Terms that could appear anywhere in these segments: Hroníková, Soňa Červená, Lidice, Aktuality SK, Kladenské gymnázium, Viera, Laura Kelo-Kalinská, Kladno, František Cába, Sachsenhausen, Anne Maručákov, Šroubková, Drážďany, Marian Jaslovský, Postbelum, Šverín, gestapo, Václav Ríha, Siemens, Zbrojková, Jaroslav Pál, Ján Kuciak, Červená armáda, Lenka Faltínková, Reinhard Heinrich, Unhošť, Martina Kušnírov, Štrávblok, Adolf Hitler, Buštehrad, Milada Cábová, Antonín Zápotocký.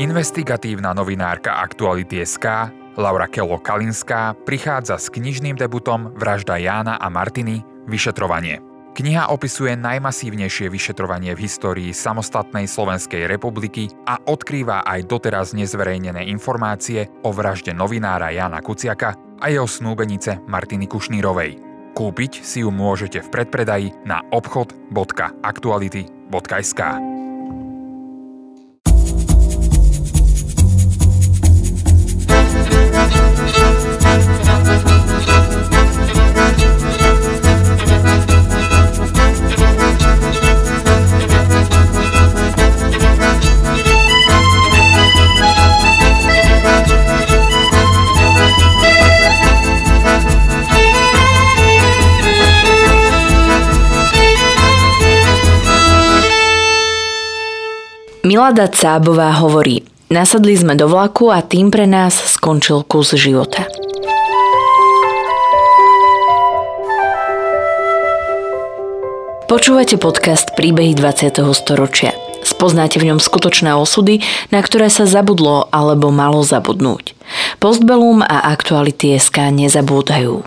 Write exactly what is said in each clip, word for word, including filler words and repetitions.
Investigatívna novinárka Aktuality es ká Laura Kelo-Kalinská prichádza s knižným debutom Vražda Jána a Martiny – Vyšetrovanie. Kniha opisuje najmasívnejšie vyšetrovanie v histórii samostatnej Slovenskej republiky a odkrýva aj doteraz nezverejnené informácie o vražde novinára Jána Kuciaka a jeho snúbenice Martiny Kušnírovej. Kúpiť si ju môžete v predpredaji na obchod bodka aktuality bodka es ká. Milada Cábová hovorí: Nasadli sme do vlaku a tým pre nás skončil kus života. Počúvate podcast Príbehy dvadsiateho storočia. Spoznáte v ňom skutočné osudy, na ktoré sa zabudlo alebo malo zabudnúť. Postbelum a Aktuality es ká nezabúdajú.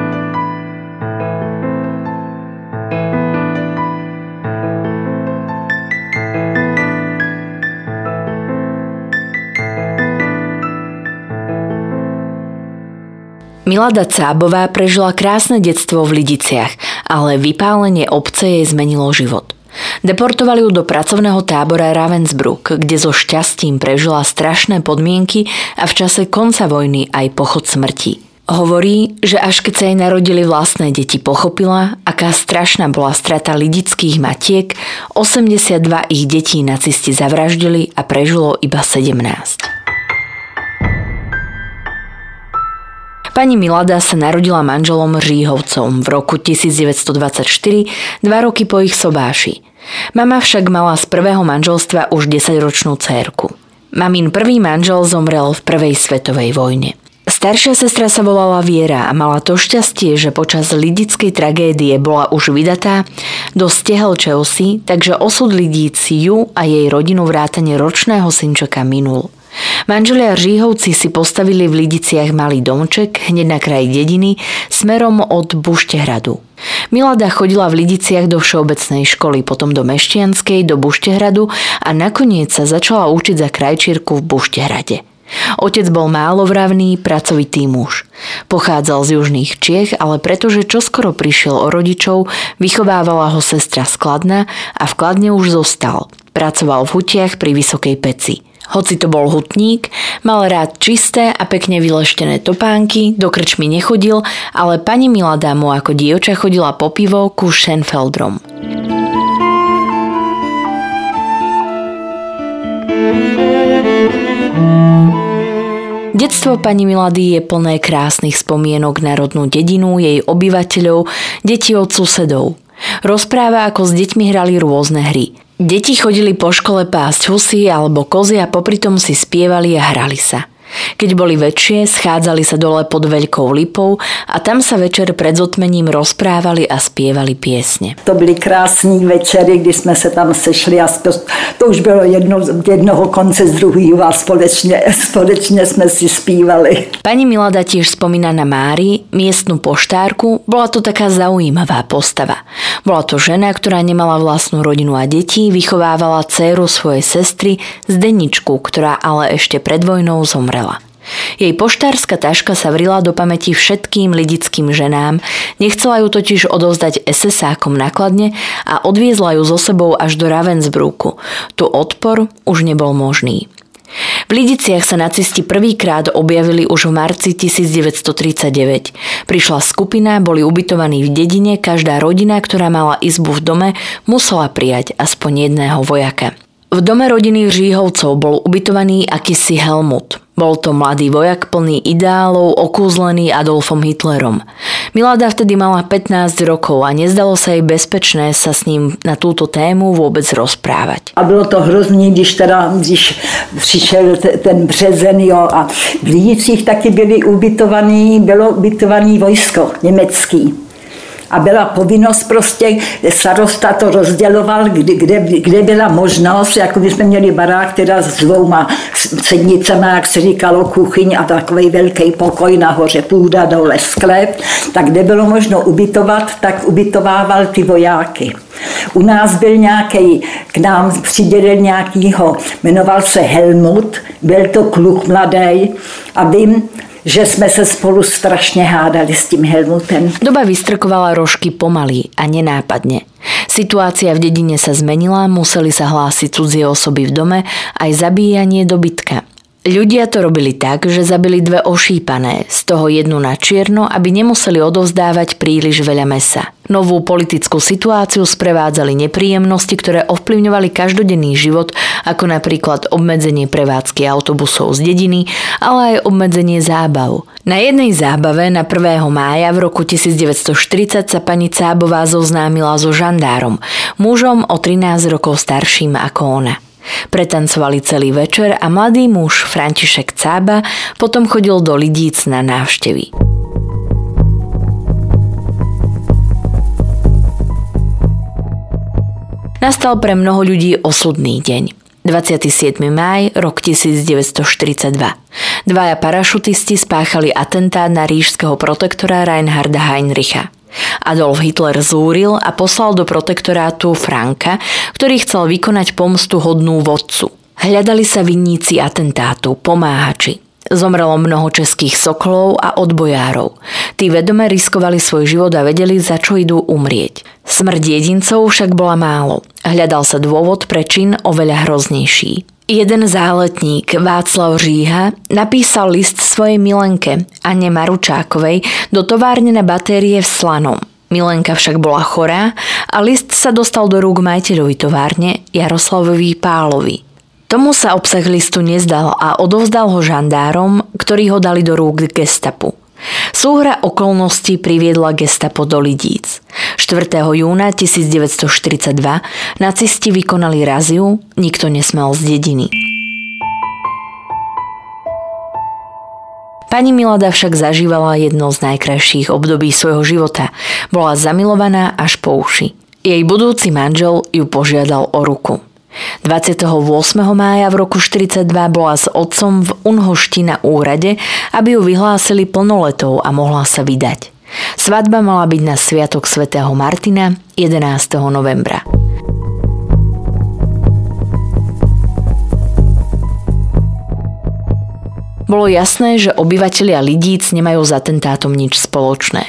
Milada Cábová prežila krásne detstvo v Lidiciach, ale vypálenie obce jej zmenilo život. Deportovali ju do pracovného tábora Ravensbrück, kde so šťastím prežila strašné podmienky a v čase konca vojny aj pochod smrti. Hovorí, že až keď sa jej narodili vlastné deti, pochopila, aká strašná bola strata lidických matiek, osemdesiatdva ich detí nacisti zavraždili a prežilo iba sedemnásť. Pani Milada sa narodila manželom Ríhovcom v roku devätnásť dvadsaťštyri, dva roky po ich sobáši. Mama však mala z prvého manželstva už desaťročnú dcérku. Mamin prvý manžel zomrel v prvej svetovej vojne. Staršia sestra sa volala Viera a mala to šťastie, že počas lidickej tragédie bola už vydatá do Stehelčevsi, takže osud Lidíc ju a jej rodinu vrátane ročného synčeka minul. Manželia Ríhovci si postavili v Lidiciach malý domček hneď na kraji dediny smerom od Buštehradu. Milada chodila v Lidiciach do všeobecnej školy, potom do Mešťanskej, do Buštehradu a nakoniec sa začala učiť za krajčírku v Buštehrade. Otec bol málovravný, pracovitý muž. Pochádzal z južných Čiech, ale pretože čoskoro prišiel o rodičov, vychovávala ho sestra z Kladna a v Kladne už zostal. Pracoval v hutiach pri Vysokej Peci. Hoci to bol hutník, mal rád čisté a pekne vyleštené topánky, do krčmy nechodil, ale pani Milada mu ako dievča chodila po pivo ku Schenfeldrom. Detstvo pani Milady je plné krásnych spomienok na rodnú dedinu, jej obyvateľov, deti od susedov. Rozpráva, ako s deťmi hrali rôzne hry. Deti chodili po škole pásť husy alebo kozy a popritom si spievali a hrali sa. Keď boli väčšie, schádzali sa dole pod veľkou lipou a tam sa večer pred zotmením rozprávali a spievali piesne. To byly krásní večery, když jsme se tam sešli a to, to už bylo jedno, jednoho konce z druhého a společně, společně jsme si zpívali. Pani Milada tiež spomína na Mári, miestnu poštárku. Bola to taká zaujímavá postava. Bola to žena, ktorá nemala vlastnú rodinu a deti, vychovávala dcéru svojej sestry Zdeničku, ktorá ale ešte pred vojnou zomrela. Jej poštárska taška sa vrila do pamäti všetkým lidickým ženám, nechcela ju totiž odovzdať esesákom nakladne a odviezla ju so sebou až do Ravensbrücku. Tu odpor už nebol možný. V Lidiciach sa nacisti prvýkrát objavili už v marci devätnásť tridsaťdeväť. Prišla skupina, boli ubytovaní v dedine, každá rodina, ktorá mala izbu v dome, musela prijať aspoň jedného vojaka. V dome rodiny Říhovcov bol ubytovaný akýsi Helmut. Bol to mladý vojak plný ideálov, okúzlený Adolfom Hitlerom. Milada vtedy mala pätnásť rokov a nezdalo sa jej bezpečné sa s ním na túto tému vôbec rozprávať. A bylo to hrozný, když teda, když přišel ten březen, jo, a v Lidicích taky byli ubytovaní, bylo ubytovaný vojsko německý. A byla povinnost prostě, starosta to rozděloval, kde, kde, kde byla možnost, jako by jsme měli barák teda s dvouma sednicama, jak se říkalo, kuchyň a takový velký pokoj, nahoře půda, dole sklep, tak kde bylo možno ubytovat, tak ubytovával ty vojáky. U nás byl nějaký, k nám přidělil nějakýho, jmenoval se Helmut, byl to kluk mladý a vím, že sme sa spolu strašne hádali s tým Helmutem. Doba vystrkovala rožky pomaly a nenápadne. Situácia v dedine sa zmenila, museli sa hlásiť cudzie osoby v dome, aj zabíjanie dobytka. Ľudia to robili tak, že zabili dve ošípané, z toho jednu na čierno, aby nemuseli odovzdávať príliš veľa mäsa. Novú politickú situáciu sprevádzali nepríjemnosti, ktoré ovplyvňovali každodenný život, ako napríklad obmedzenie prevádzky autobusov z dediny, ale aj obmedzenie zábav. Na jednej zábave na prvého mája v roku devätnásť štyridsať sa pani Cábová zoznámila so žandárom, mužom o trinásť rokov starším ako ona. Pretancovali celý večer a mladý muž František Cába potom chodil do Lidíc na návštevy. Nastal pre mnoho ľudí osudný deň. dvadsiateho siedmeho mája, rok devätnásť štyridsaťdva. Dvaja parašutisti spáchali atentát na ríšskeho protektora Reinharda Heinricha. Adolf Hitler zúril a poslal do protektorátu Franka, ktorý chcel vykonať pomstu hodnú vodcu. Hľadali sa vinníci atentátu, pomáhači. Zomrelo mnoho českých soklov a odbojárov. Tí vedome riskovali svoj život a vedeli, za čo idú umrieť. Smrť jedincov však bola málo. Hľadal sa dôvod pre čin oveľa hroznejší. Jeden záletník, Václav Ríha, napísal list svojej milenke, Anne Maručákovej, do továrne na batérie v Slanom. Milenka však bola chorá a list sa dostal do rúk majiteľovi továrne, Jaroslavovi Pálovi. Tomu sa obsah listu nezdal a odovzdal ho žandárom, ktorí ho dali do rúk gestapu. Súhra okolností priviedla gestapo do Lidíc. štvrtého júna devätnásť štyridsaťdva nacisti vykonali raziu, nikto nesmel z dediny. Pani Milada však zažívala jedno z najkrajších období svojho života. Bola zamilovaná až po uši. Jej budúci manžel ju požiadal o ruku. dvadsiateho ôsmeho mája v roku štyridsaťdva bola s otcom v Unhošti na úrade, aby ju vyhlásili plnoletou a mohla sa vydať. Svadba mala byť na sviatok svätého Martina jedenásteho novembra. Bolo jasné, že obyvatelia Lidíc nemajú s atentátom nič spoločné.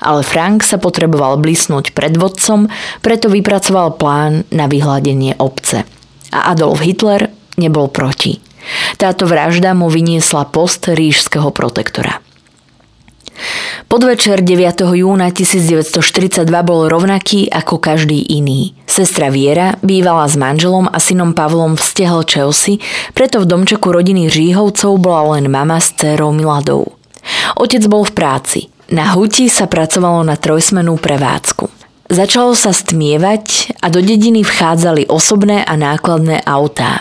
Ale Frank sa potreboval blísnuť pred vodcom, preto vypracoval plán na vyhladenie obce. A Adolf Hitler nebol proti. Táto vražda mu vyniesla post ríšskeho protektora. Podvečer deviateho júna devätnásť štyridsaťdva bol rovnaký ako každý iný. Sestra Viera bývala s manželom a synom Pavlom v Stehelčevsi, preto v domčeku rodiny Říhovcov bola len mama s dcérou Miladou. Otec bol v práci. Na huti sa pracovalo na trojsmennú prevádzku. Začalo sa stmievať a do dediny vchádzali osobné a nákladné autá.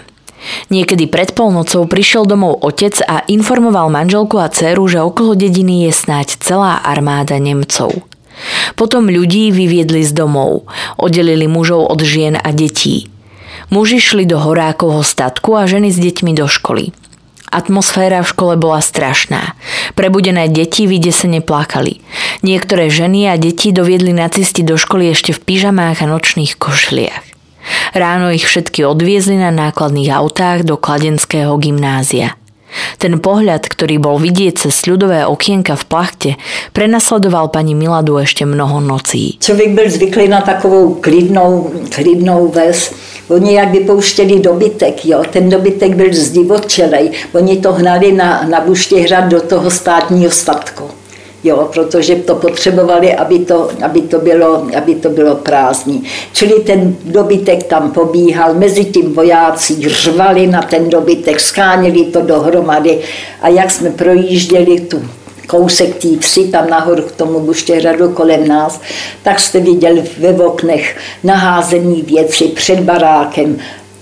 Niekedy pred polnocou prišiel domov otec a informoval manželku a dcéru, že okolo dediny je snáď celá armáda Nemcov. Potom ľudí vyviedli z domov, oddelili mužov od žien a detí. Muži šli do horákovho statku a ženy s deťmi do školy. Atmosféra v škole bola strašná. Prebudené deti vydesene plakali. Niektoré ženy a deti doviedli nacisti do školy ešte v pyžamách a nočných košliach. Ráno ich všetky odviezli na nákladných autách do Kladenského gymnázia. Ten pohľad, ktorý bol vidieť cez ľudové okienka v plachte, prenasledoval pani Miladu ešte mnoho nocí. Človek byl zvyklý na takovou klidnou, klidnou ves. Oni jak vypouštěli dobytek, jo. Ten dobytek byl zdivočelej. Oni to hnali na, na Buštehrad do toho státního statku. jo, protože to potřebovali, aby to, aby to bylo, aby to bylo prázdný. Čili ten dobytek tam pobíhal, mezi tím vojáci řvali na ten dobytek, sháněli to dohromady a jak jsme projížděli tu kousek tý tři, tam nahoru k tomu Buštehradu kolem nás, tak jste viděl ve oknech naházený věci před barákem,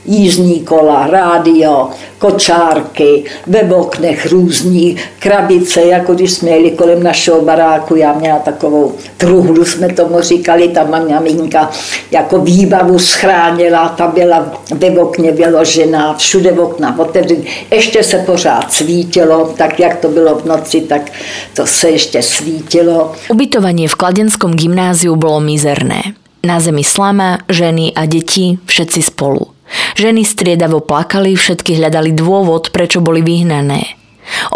jízdní kola, rádio, kočárky, ve oknech různí krabice, jako když jsme jeli kolem našeho baráku, já měla takovou truhlu, jsme tomu říkali, ta maminka jako výbavu schránila, ta byla ve okně vyložená, všude okna otevřená, ještě se pořád svítilo, tak jak to bylo v noci, tak to se ještě svítilo. Ubytovanie v Kladenskom gymnáziu bolo mizerné. Na zemi slama, ženy a deti, všetci spolu. Ženy striedavo plakali, všetky hľadali dôvod, prečo boli vyhnané.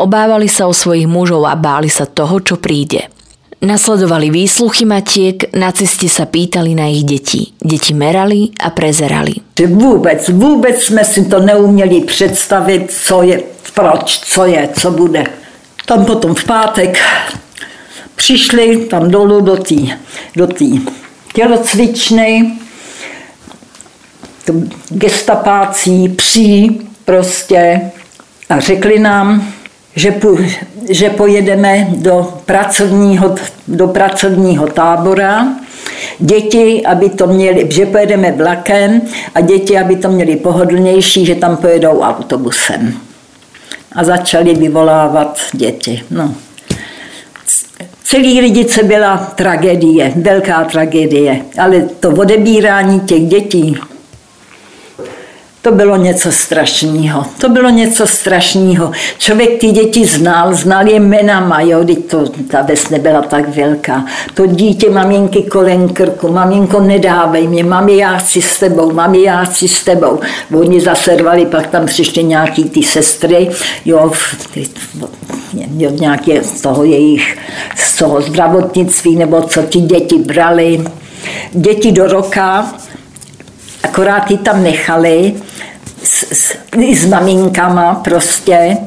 Obávali sa o svojich mužov a báli sa toho, čo príde. Nasledovali výsluchy matiek, nacisti sa pýtali na ich deti. Deti merali a prezerali. Vôbec, vôbec sme si to neumieli predstaviť, co je, proč, co je, co bude. Tam potom v pátek prišli tam dolu do tý, do tý tělocvičnej, gestapáci pří prostě a řekli nám, že, po, že pojedeme do pracovního, do pracovního tábora, děti, aby to měli, že pojedeme vlakem a děti, aby to měli pohodlnější, že tam pojedou autobusem. A začali vyvolávat děti. No. Celý Lidice byla tragédie, velká tragédie, ale to odebírání těch dětí, to bylo něco strašného. To bylo něco strašného. Člověk ty děti znal, znal je jménama, jo, to, ta ves nebyla tak velká. To dítě maminky kolem krku, maminko, nedávej mě, mami, já chci s tebou, mami, já chci s tebou. Oni zaservali, pak tam přišly nějaký ty sestry, jo, nějaké z toho jejich, z toho zdravotnictví, nebo co ty děti brali. Děti do roka, akorát ji tam nechali s, s, s maminkama prostě,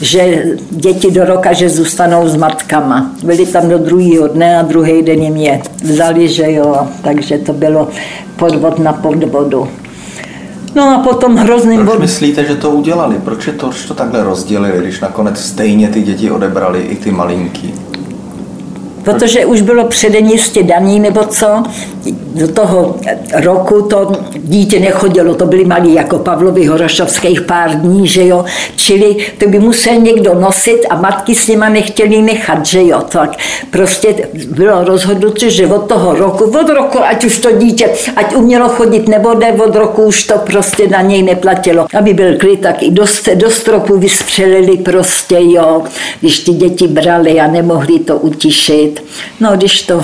že děti do roka, že zůstanou s matkama. Byli tam do druhého dne a druhý den jim je vzali, že jo, takže to bylo podvod na podvodu. No a potom hrozným... Proč bod... myslíte, že to udělali? Proč je to, že to takhle rozdělili, když nakonec stejně ty děti odebrali i ty malinký? Protože už bylo předem jistě daný, nebo co, do toho roku to dítě nechodilo, to byli malí jako Pavlovi Horošovských pár dní, že jo, čili to by musel někdo nosit a matky s nima nechtěli nechat, že jo, tak prostě bylo rozhodnuto, že od toho roku, od roku, ať už to dítě, ať umělo chodit nebo ne, od roku už to prostě na něj neplatilo. Aby byl klid, tak i do, do stropu vystřelili prostě, jo, když ty děti brali a nemohli to utišit. No, když to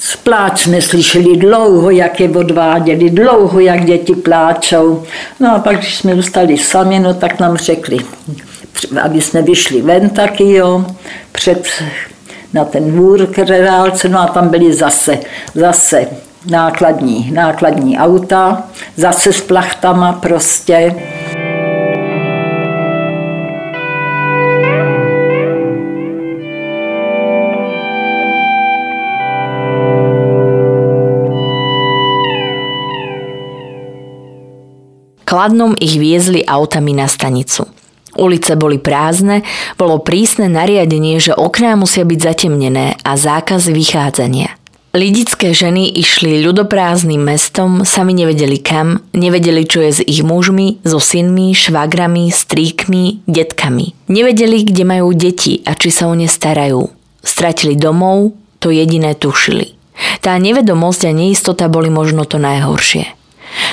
spláč neslyšeli dlouho, jak je odváděli, dlouho, jak děti pláčou. No a pak, když jsme dostali sami, no tak nám řekli, aby jsme vyšli ven taky, jo, před, na ten dvůr k redálce, no a tam byly zase, zase nákladní, nákladní auta, zase s plachtama prostě. Kladnom ich viezli autami na stanicu. Ulice boli prázdne, bolo prísne nariadenie, že okná musia byť zatemnené a zákaz vychádzania. Lidické ženy išli ľudoprázdnym mestom, sami nevedeli kam, nevedeli, čo je s ich mužmi, so synmi, švagrami, strýkmi, detkami. Nevedeli, kde majú deti a či sa o ne starajú. Stratili domov, to jediné tušili. Tá nevedomosť a neistota boli možno to najhoršie.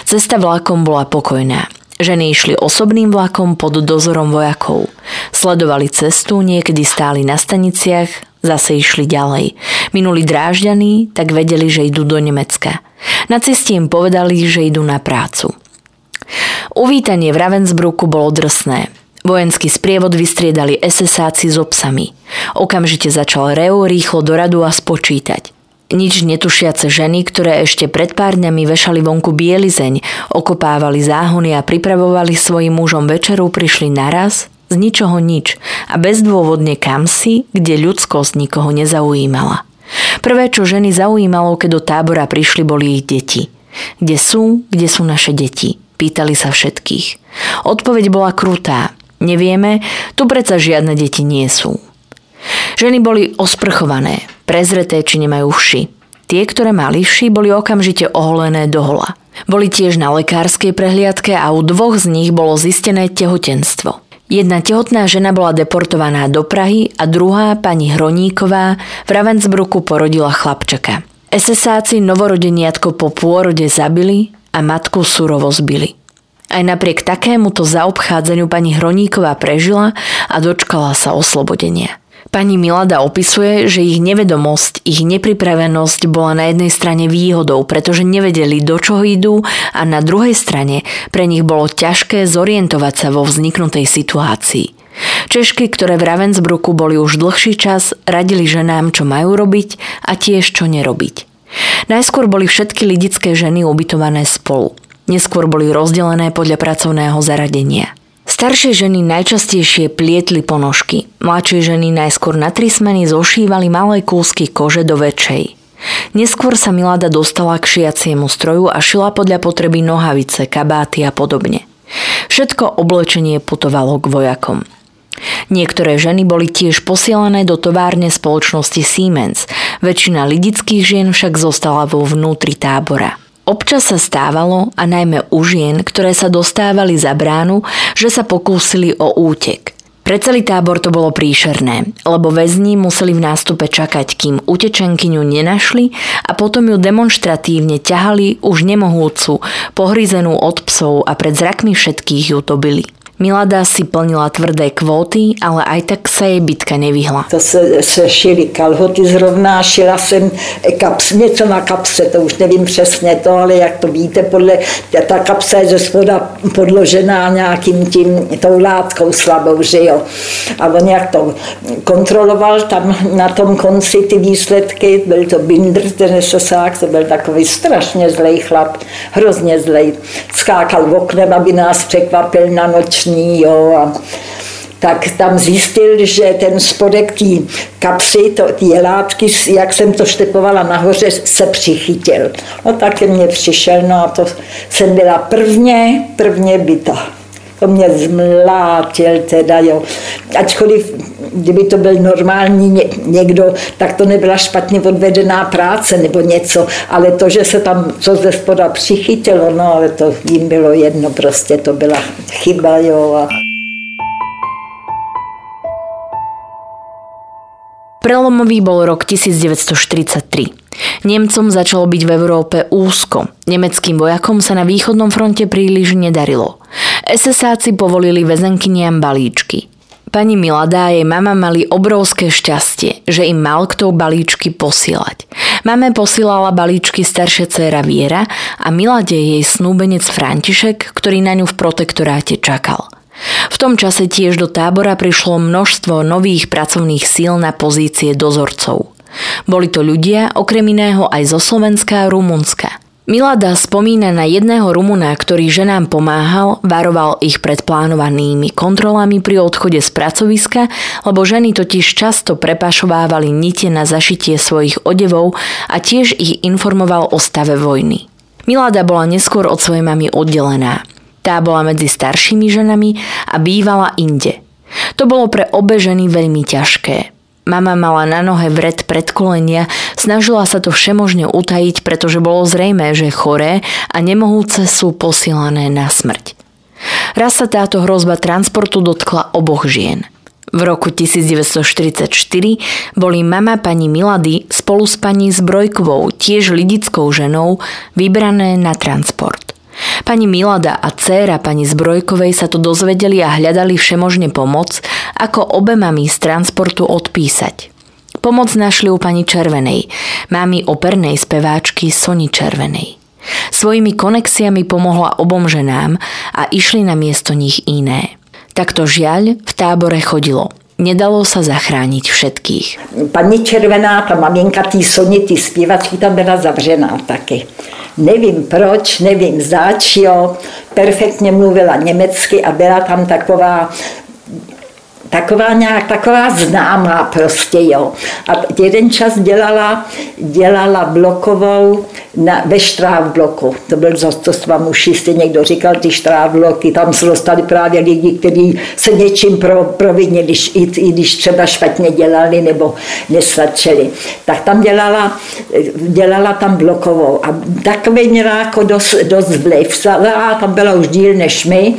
Cesta vlakom bola pokojná. Ženy išli osobným vlakom pod dozorom vojakov. Sledovali cestu, niekedy stáli na staniciach, zase išli ďalej. Minuli Drážďany, tak vedeli, že idú do Nemecka. Nacisti im povedali, že idú na prácu. Uvítanie v Ravensbrücku bolo drsné. Vojenský sprievod vystriedali esesáci so psami. Okamžite začal reo rýchlo do radu a spočítať. Nič netušiace ženy, ktoré ešte pred pár dňami vešali vonku bielizeň, okopávali záhony a pripravovali svojim mužom večeru, prišli naraz, z ničoho nič a bezdôvodne kamsi, kde ľudskosť nikoho nezaujímala. Prvé, čo ženy zaujímalo, keď do tábora prišli, boli ich deti. Kde sú, kde sú naše deti? Pýtali sa všetkých. Odpoveď bola krutá. Nevieme, tu predsa žiadne deti nie sú. Ženy boli osprchované, prezreté či nemajú vši. Tie, ktoré mali vši, boli okamžite oholené dohola. Boli tiež na lekárskej prehliadke a u dvoch z nich bolo zistené tehotenstvo. Jedna tehotná žena bola deportovaná do Prahy a druhá, pani Hroníková, v Ravensbrücku porodila chlapčaka. Esesáci novorodeniatko po pôrode zabili a matku surovo zbili. Aj napriek takémuto zaobchádzaniu pani Hroníková prežila a dočkala sa oslobodenia. Pani Milada opisuje, že ich nevedomosť, ich nepripravenosť bola na jednej strane výhodou, pretože nevedeli, do čoho idú, a na druhej strane pre nich bolo ťažké zorientovať sa vo vzniknutej situácii. Češky, ktoré v Ravensbrücku boli už dlhší čas, radili ženám, čo majú robiť a tiež čo nerobiť. Najskôr boli všetky lidické ženy ubytované spolu. Neskôr boli rozdelené podľa pracovného zaradenia. Staršie ženy najčastejšie plietli ponožky. Mladšie ženy najskôr na tri smeny zošívali malé kúsky kože do väčšej. Neskôr sa Milada dostala k šiaciemu stroju a šila podľa potreby nohavice, kabáty a podobne. Všetko oblečenie putovalo k vojakom. Niektoré ženy boli tiež posielané do továrne spoločnosti Siemens. Väčšina lidických žien však zostala vo vnútri tábora. Občas sa stávalo, a najmä u žien, ktoré sa dostávali za bránu, že sa pokúsili o útek. Pre celý tábor to bolo príšerné, lebo väzni museli v nástupe čakať, kým utečenkyňu nenašli, a potom ju demonštratívne ťahali, už nemohúcu, pohryzenú od psov, a pred zrakmi všetkých ju dobili. Milada si plnila tvrdé kvóty, ale aj tak sa jej bitka nevyhla. To se, se šily kalhoty zrovna, šila jsem kaps, něco na kapse, to už nevím přesně to, ale jak to víte, podle, ta kapsa je ze spoda podložená nějakým tím, tou látkou slabou, že jo. A on jak to kontroloval tam na tom konci ty výsledky, byl to Binder, ten esesák, to byl takový strašně zlej chlap, hrozně zlej. Skákal v oknem, aby nás překvapil na noční. Jo, a tak tam zjistil, že ten spodek té kapsy, té látky, jak jsem to štepovala nahoře, se přichytil. No tak ke mně přišel, no a to jsem byla prvně, prvně byta. To mě zmlátil teda, jo. Ačkoliv, kdyby to byl normální někdo, tak to nebyla špatně odvedená práce nebo něco, ale to, že se tam co ze spoda přichytilo, no ale to jim bylo jedno, prostě to byla chyba, jo. A... Prelomový bol rok devätnásť štyridsaťtri. Nemcom začalo byť v Európe úzko. Nemeckým vojakom sa na východnom fronte príliš nedarilo. esesáci povolili väzenkiniam balíčky. Pani Milada a jej mama mali obrovské šťastie, že im mal kto balíčky posielať. Mame posílala balíčky staršia dcéra Viera a Milade jej snúbenec František, ktorý na ňu v protektoráte čakal. V tom čase tiež do tábora prišlo množstvo nových pracovných síl na pozície dozorcov. Boli to ľudia, okrem iného aj zo Slovenska a Rumunska. Milada spomína na jedného Rumuna, ktorý ženám pomáhal, varoval ich pred plánovanými kontrolami pri odchode z pracoviska, lebo ženy totiž často prepašovávali nite na zašitie svojich odevov a tiež ich informoval o stave vojny. Milada bola neskôr od svojej mamy oddelená. Tá bola medzi staršími ženami a bývala inde. To bolo pre obe ženy veľmi ťažké. Mama mala na nohe vred predkolenia, snažila sa to všemožne utajiť, pretože bolo zrejmé, že choré a nemohúce sú posielané na smrť. Raz sa táto hrozba transportu dotkla oboch žien. V roku devätnásť štyridsaťštyri boli mama pani Milady spolu s pani Zbrojkovou, tiež lidickou ženou, vybrané na transport. Pani Milada a dcéra pani Zbrojkovej sa to dozvedeli a hľadali všemožne pomoc, ako obe mami z transportu odpísať. Pomoc našli u pani Červenej, mami opernej speváčky Soni Červenej. Svojimi konexiami pomohla obom ženám a išli na miesto nich iné. Takto žiaľ v tábore chodilo. Nedalo sa zachrániť všetkých. Pani Červená, tá maminka tý Soni, tý spievačky, tam byla zavřená taky. Nevím proč, nevím zač, jo. Perfektně mluvila německy a byla tam taková taková nějak, taková známá prostě, jo. A jeden čas dělala, dělala blokovou na, ve Štrávbloku. To byl to, to s vám už jistě někdo říkal, ty Štrávbloky, tam se dostali právě lidi, kteří se něčím pro, provinili, i, i když třeba špatně dělali nebo nesladčili. Tak tam dělala, dělala tam blokovou a tak měla jako dost, dost vliv. A tam byla už díl než my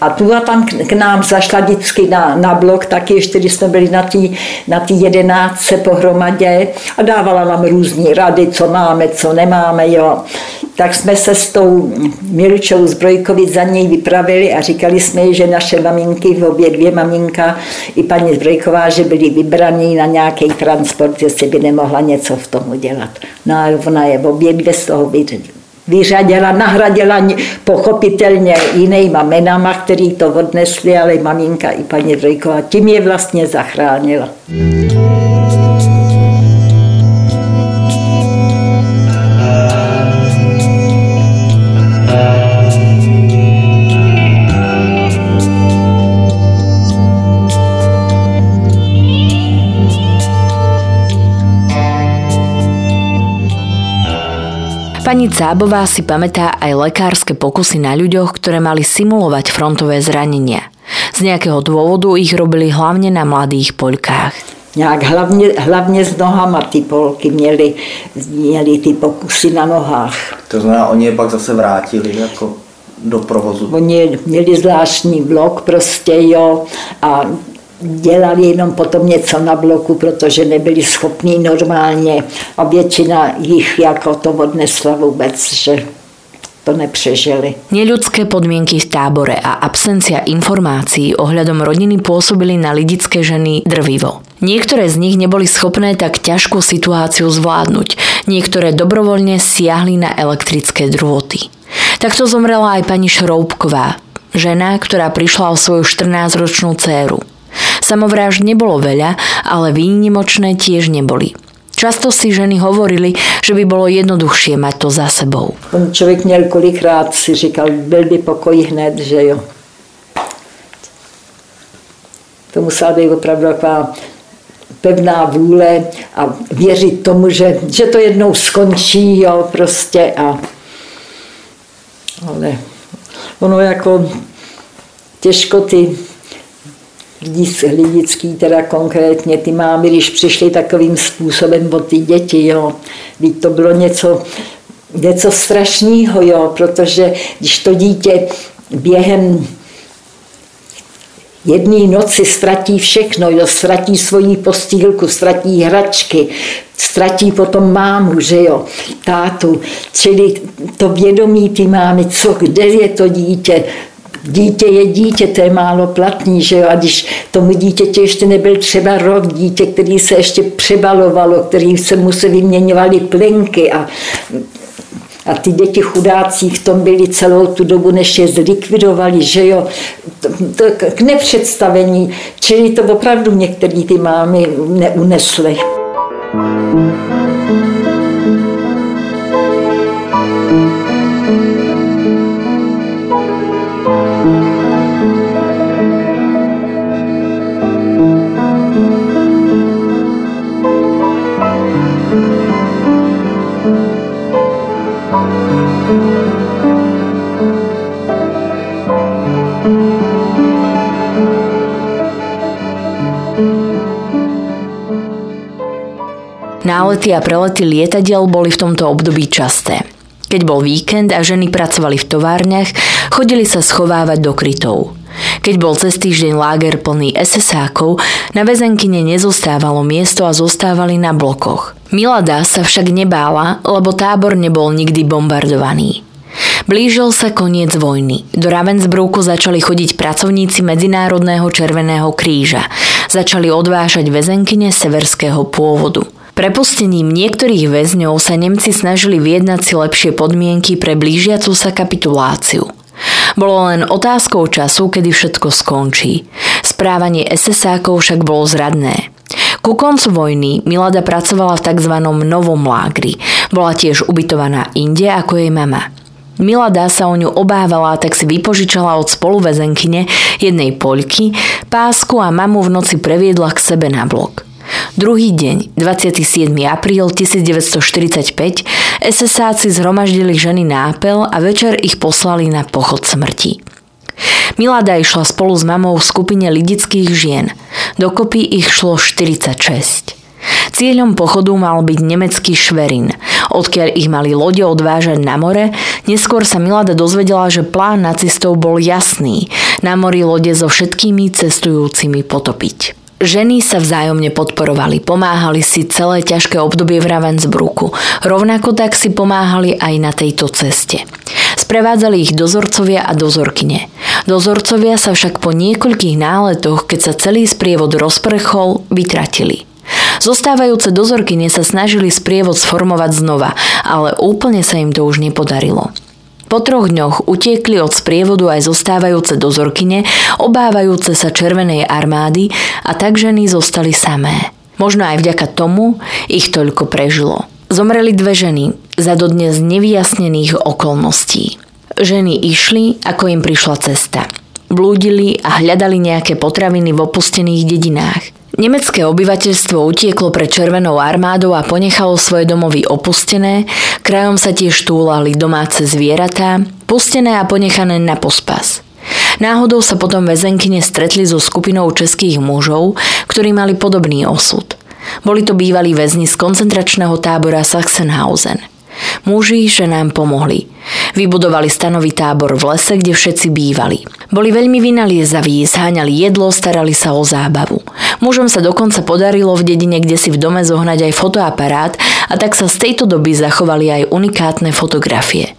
a tu a tam k, k nám zašla vždycky na, na blok, taky ještě když jsme byli na tý, na tý jedenáctce pohromadě a dávala nám různý rady, co máme, co nemáme, jo. Tak jsme se s tou Milčou Zbrojkovic za něj vypravili a říkali jsme, že naše maminky, obě dvě maminka i paní Zbrojková, že byli vybraní na nějaký transport, jestli by nemohla něco v tom udělat. No a ona je obě dvě z toho vyřadila, nahradila pochopitelně jinýma jménama, který to odnesli, ale maminka i paní Zbrojková, tím je vlastně zachránila. Pani Cábová si pamätá aj lekárske pokusy na ľuďoch, ktoré mali simulovať frontové zranenia. Z nejakého dôvodu ich robili hlavne na mladých Poľkách. Nejak hlavne, hlavne s nohama ty Polky měli, měli ty pokusy na nohách. To znamená, oni je pak zase vrátili jako do provozu. Oni měli zvláštní blok prostě, jo, a dělali jenom potom něco na bloku, protože nebyli schopní normálně a většina jich jako to odnesla vůbec, že to nepřežili. Neľudské podmienky v tábore a absencia informácií ohľadom rodiny pôsobili na lidické ženy drvivo. Niektoré z nich neboli schopné tak ťažkú situáciu zvládnuť, niektoré dobrovoľne siahli na elektrické drôty. Takto zomrela aj pani Šroubková, žena, ktorá prišla o svoju štrnásťročnú dcéru. Samovrážd nebolo veľa, ale výnimočné tiež neboli. Často si ženy hovorili, že by bolo jednoduchšie mať to za sebou. On človek měl kolikrát si říkal, byl by pokoj hned, že jo. To musela být opravdu taková pevná vůle a věřit tomu, že, že to jednou skončí, jo, prostě a... Ale ono jako těžko ty... Lidický teda konkrétně, ty mámy, když přišly takovým způsobem od ty děti, jo, víte, to bylo něco, něco strašného, jo, protože když to dítě během jedné noci ztratí všechno, jo, ztratí svoji postýlku, ztratí hračky, ztratí potom mámu, že jo, tátu, čili to vědomí ty mámy, co, kde je to dítě, dítě je dítě, to je málo platný, že jo? A když tomu dítěti ještě nebyl třeba rok, dítě, který se ještě přebalovalo, který se musel vyměňovali plenky a, a ty děti chudácí v tom byly celou tu dobu, než je zlikvidovali, že jo, to, to, k nepředstavení, čili to opravdu některé ty mámy neunesly. Nálety a prelety lietadiel boli v tomto období časté. Keď bol víkend a ženy pracovali v továrniach, chodili sa schovávať do krytov. Keď bol cez týždeň láger plný es esákov, na väzenkyne nezostávalo miesto a zostávali na blokoch. Milada sa však nebála, lebo tábor nebol nikdy bombardovaný. Blížil sa koniec vojny. Do Ravensbrücku začali chodiť pracovníci Medzinárodného Červeného kríža. Začali odvážať väzenkyne severského pôvodu. Prepustením niektorých väzňov sa Nemci snažili vyjednať si lepšie podmienky pre blížiacu sa kapituláciu. Bolo len otázkou času, kedy všetko skončí. Správanie es esákov však bolo zradné. Ku koncu vojny Milada pracovala v tzv. Novom lágri. Bola tiež ubytovaná inde ako jej mama. Milada sa o ňu obávala, tak si vypožičala od spoluväzenkyne, jednej Poľky, pásku a mamu v noci previedla k sebe na blok. Druhý deň, dvadsiateho siedmeho apríla devätnásťstoštyridsaťpäť, esesáci zhromaždili ženy na apel a večer ich poslali na pochod smrti. Milada išla spolu s mamou v skupine lidických žien. Dokopy ich šlo štyridsaťšesť. Cieľom pochodu mal byť nemecký Šverín, odkiaľ ich mali lode odvážať na more. Neskôr sa Milada dozvedela, že plán nacistov bol jasný – na mori lode so všetkými cestujúcimi potopiť. Ženy sa vzájomne podporovali, pomáhali si celé ťažké obdobie v Ravensbrücku. Rovnako tak si pomáhali aj na tejto ceste. Sprevádzali ich dozorcovia a dozorkyne. Dozorcovia sa však po niekoľkých náletoch, keď sa celý sprievod rozprchol, vytratili. Zostávajúce dozorkyne sa snažili sprievod sformovať znova, ale úplne sa im to už nepodarilo. Po troch dňoch utiekli od sprievodu aj zostávajúce dozorkyne, obávajúce sa Červenej armády, a tak ženy zostali samé. Možno aj vďaka tomu ich toľko prežilo. Zomreli dve ženy za dodnes nevyjasnených okolností. Ženy išli, ako im prišla cesta. Blúdili a hľadali nejaké potraviny v opustených dedinách. Nemecké obyvateľstvo utieklo pred Červenou armádou a ponechalo svoje domovy opustené, krajom sa tiež túlali domáce zvieratá, pustené a ponechané na pospas. Náhodou sa potom väzenkyne stretli so skupinou českých mužov, ktorí mali podobný osud. Boli to bývalí väzni z koncentračného tábora Sachsenhausen. Muži ženám pomohli. Vybudovali stanový tábor v lese, kde všetci bývali. Boli veľmi vynaliezaví, zháňali jedlo, starali sa o zábavu. Mužom sa dokonca podarilo v dedine, kde si v dome zohnať aj fotoaparát, a tak sa z tejto doby zachovali aj unikátne fotografie.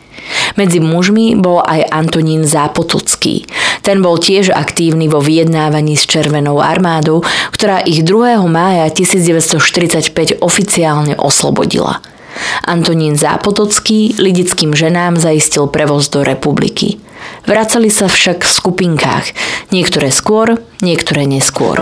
Medzi mužmi bol aj Antonín Zápotocký. Ten bol tiež aktívny vo vyjednávaní s Červenou armádou, ktorá ich druhého mája devätnásťstoštyridsaťpäť oficiálne oslobodila. Antonín Zápotocký lidickým ženám zaistil prevoz do republiky. Vracali sa však v skupinkách, niektoré skôr, niektoré neskôr.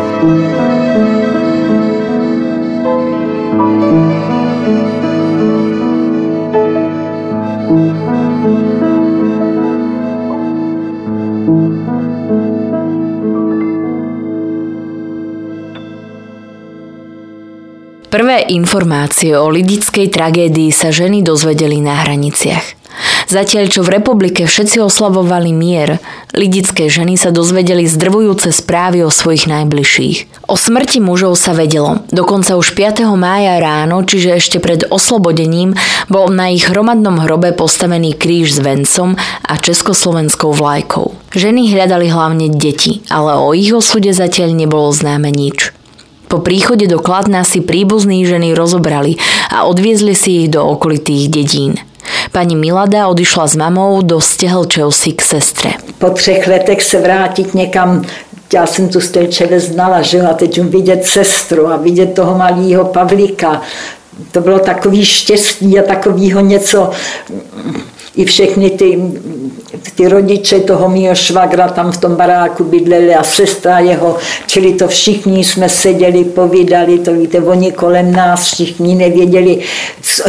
Prvé informácie o lidickej tragédii sa ženy dozvedeli na hraniciach. Zatiaľ, čo v republike všetci oslavovali mier, lidické ženy sa dozvedeli zdrvujúce správy o svojich najbližších. O smrti mužov sa vedelo. Dokonca už piateho mája ráno, čiže ešte pred oslobodením, bol na ich hromadnom hrobe postavený kríž s vencom a československou vlajkou. Ženy hľadali hlavne deti, ale o ich osude zatiaľ nebolo známe nič. Po príchode do Kladna si príbuzní ženy rozobrali a odviezli si ich do okolitých dedín. Pani Milada odišla s mamou do Stehelčevsi k sestre. Po třech letech se vrátit někam, já jsem tu Stehelčeve znala, že? A teď vidět sestru a vidět toho malého Pavlíka, to bylo takový štěstí a takovýho něco. I všechny ty, ty rodiče toho mýho švagra tam v tom baráku bydleli a sestra jeho, čili to všichni jsme seděli, povídali, to víte, oni kolem nás všichni nevěděli,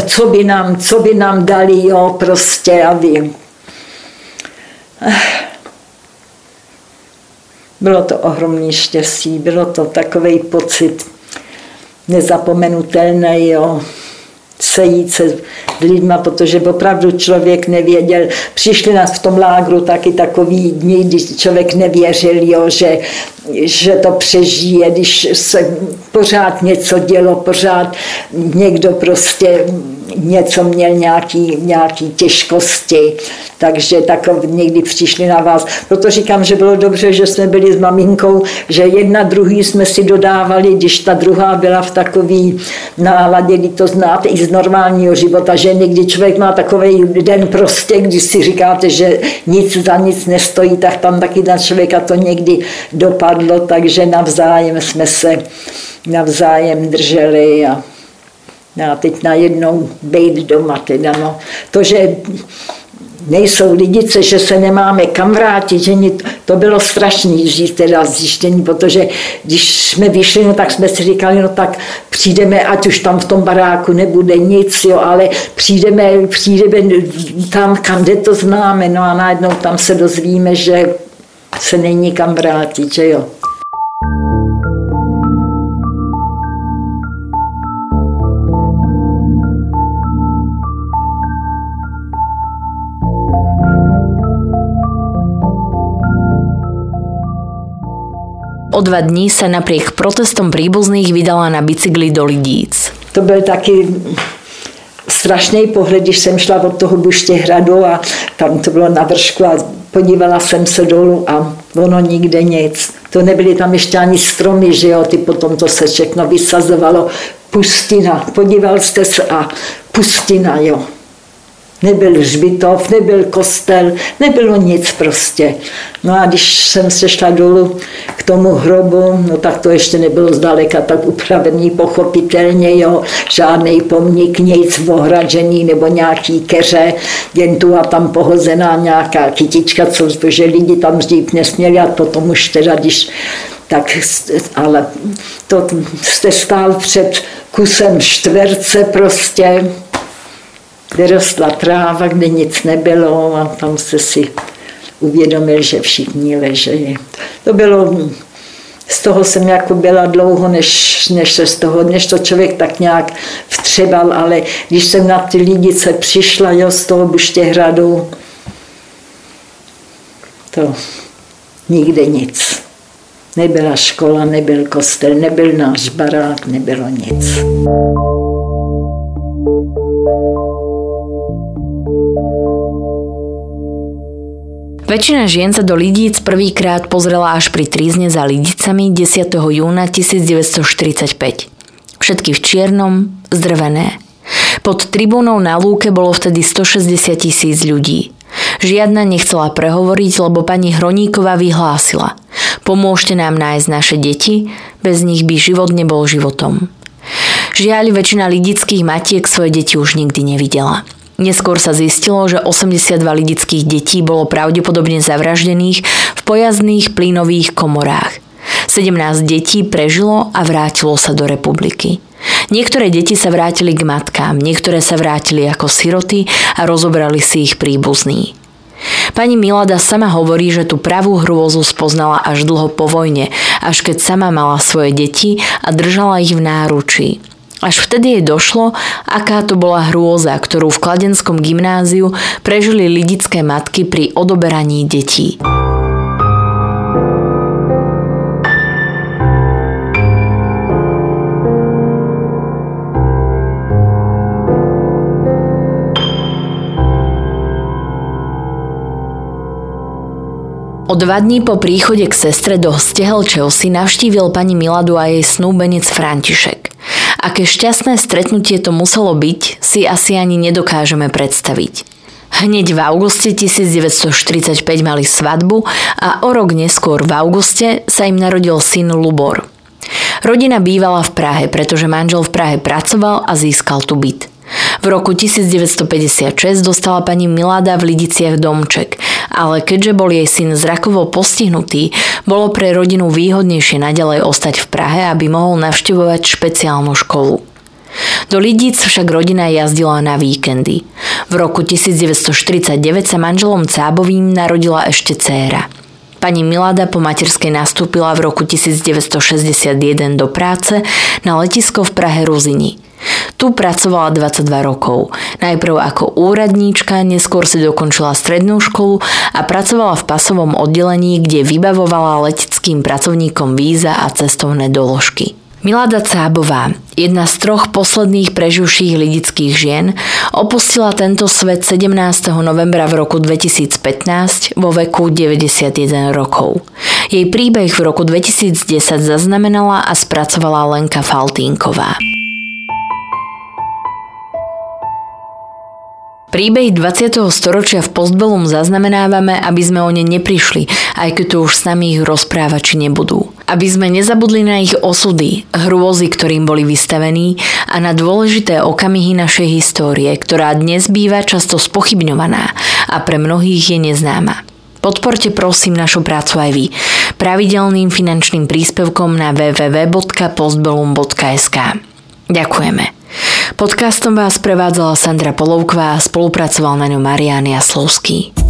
co by nám, co by nám dali, jo, prostě, aby... Bylo to ohromné štěstí, bylo to takovej pocit nezapomenutelný, jo. Sejít se s lidma, protože opravdu člověk nevěděl. Přišli nás v tom lágru taky takový dny, když člověk nevěřil, jo, že, že to přežije, když se pořád něco dělo, pořád někdo prostě něco měl, nějaký, nějaký těžkosti. Takže takov, někdy přišli na vás. Proto říkám, že bylo dobře, že jsme byli s maminkou, že jedna druhý jsme si dodávali, když ta druhá byla v takový náladě, kdy to znáte i z normálního života, že někdy člověk má takový den prostě, když si říkáte, že nic za nic nestojí, tak tam taky na člověka to někdy dopadlo, takže navzájem jsme se navzájem drželi a, a teď najednou bejt doma teda, no. To, že nejsou Lidice, že se nemáme kam vrátit, že ni... to bylo strašný žít teda zjištění, protože když jsme vyšli, no tak jsme si říkali, no tak přijdeme, ať už tam v tom baráku nebude nic, jo, ale přijdeme, přijdeme tam, kam kde to známe, no a najednou tam se dozvíme, že se není kam vrátit, že jo. O dva dní sa napriek protestom príbuzných vydala na bicykli do Lidíc. To byl taky strašný pohled, když jsem šla od toho Buštehradu a tam to bylo na vršku a podívala jsem se dolů a ono nikde nic. To nebyly tam ještě ani stromy, že jo, ty potom to se všechno vysazovalo. Pustina, podíval jste se a pustina, jo. Nebyl hřbitov, nebyl kostel, nebylo nic prostě. No a když jsem se šla dolů k tomu hrobu, no tak to ještě nebylo zdaleka tak upravený, pochopitelně, jo, žádnej pomník, nic ohražený nebo nějaký keře, jen tu a tam pohozená nějaká kytička, protože lidi tam dřív nesměli a potom už teda, když tak, ale to jste stál před kusem čtverce prostě, kde rostla tráva, kde nic nebylo a tam se si uvědomil, že všichni leželi. To bylo, z toho jsem jako byla dlouho, než, než se z toho, než to člověk tak nějak vtřebal, ale když jsem na ty Lidice přišla, jo, z toho Buštehradu, to nikde nic. Nebyla škola, nebyl kostel, nebyl náš barák, nebylo nic. Väčšina žien sa do Lidíc prvýkrát pozrela až pri trízne za Lidicami desiateho júna tisícdeväťstoštyridsaťpäť. Všetky v čiernom, zdrvené. Pod tribúnou na Lúke bolo vtedy stošesťdesiat tisíc ľudí. Žiadna nechcela prehovoriť, lebo pani Hroníková vyhlásila: pomôžte nám nájsť naše deti, bez nich by život nebol životom. Žiaľ, väčšina lidických matiek svoje deti už nikdy nevidela. Neskôr sa zistilo, že osemdesiatdva lidických detí bolo pravdepodobne zavraždených v pojazdných plynových komorách. sedemnásť detí prežilo a vrátilo sa do republiky. Niektoré deti sa vrátili k matkám, niektoré sa vrátili ako siroty a rozobrali si ich príbuzní. Pani Milada sama hovorí, že tú pravú hrôzu spoznala až dlho po vojne, až keď sama mala svoje deti a držala ich v náručí. Až vtedy jej došlo, aká to bola hrôza, ktorú v Kladenskom gymnáziu prežili lidické matky pri odoberaní detí. O dva dní po príchode k sestre do Stehelčevsi navštívil pani Miladu a jej snúbenec František. Aké šťastné stretnutie to muselo byť, si asi ani nedokážeme predstaviť. Hneď v auguste devätnásťstoštyridsaťpäť mali svadbu a o rok neskôr v auguste sa im narodil syn Lubor. Rodina bývala v Prahe, pretože manžel v Prahe pracoval a získal tu byt. V roku devätnásťstopäťdesiatšesť dostala pani Milada v Lidiciach domček, ale keďže bol jej syn zrakovo postihnutý, bolo pre rodinu výhodnejšie naďalej ostať v Prahe, aby mohol navštevovať špeciálnu školu. Do Lidíc však rodina jazdila na víkendy. V roku devätnásťstoštyridsaťdeväť sa manželom Cábovým narodila ešte dcéra. Pani Milada po materskej nastúpila v roku devätnásťstošesťdesiatjeden do práce na letisko v Prahe-Ruzini. Tu pracovala dvadsaťdva rokov. Najprv ako úradníčka, neskôr si dokončila strednú školu a pracovala v pasovom oddelení, kde vybavovala leteckým pracovníkom víza a cestovné doložky. Milada Cábová, jedna z troch posledných preživších lidických žien, opustila tento svet sedemnásteho novembra v roku dvetisícpätnásť vo veku deväťdesiatjeden rokov. Jej príbeh v roku dvetisícdesať zaznamenala a spracovala Lenka Faltínková. Príbehy dvadsiateho storočia v Postbelum zaznamenávame, aby sme o ne neprišli, aj keď to už s nami ich rozprávači nebudú. Aby sme nezabudli na ich osudy, hrôzy, ktorým boli vystavení a na dôležité okamihy našej histórie, ktorá dnes býva často spochybňovaná a pre mnohých je neznáma. Podporte prosím našu prácu aj vy pravidelným finančným príspevkom na w w w bodka postbelum bodka s k. Ďakujeme. Podcastom vás prevádzala Sandra Polovková a spolupracoval na ňu Marian Jaslovský.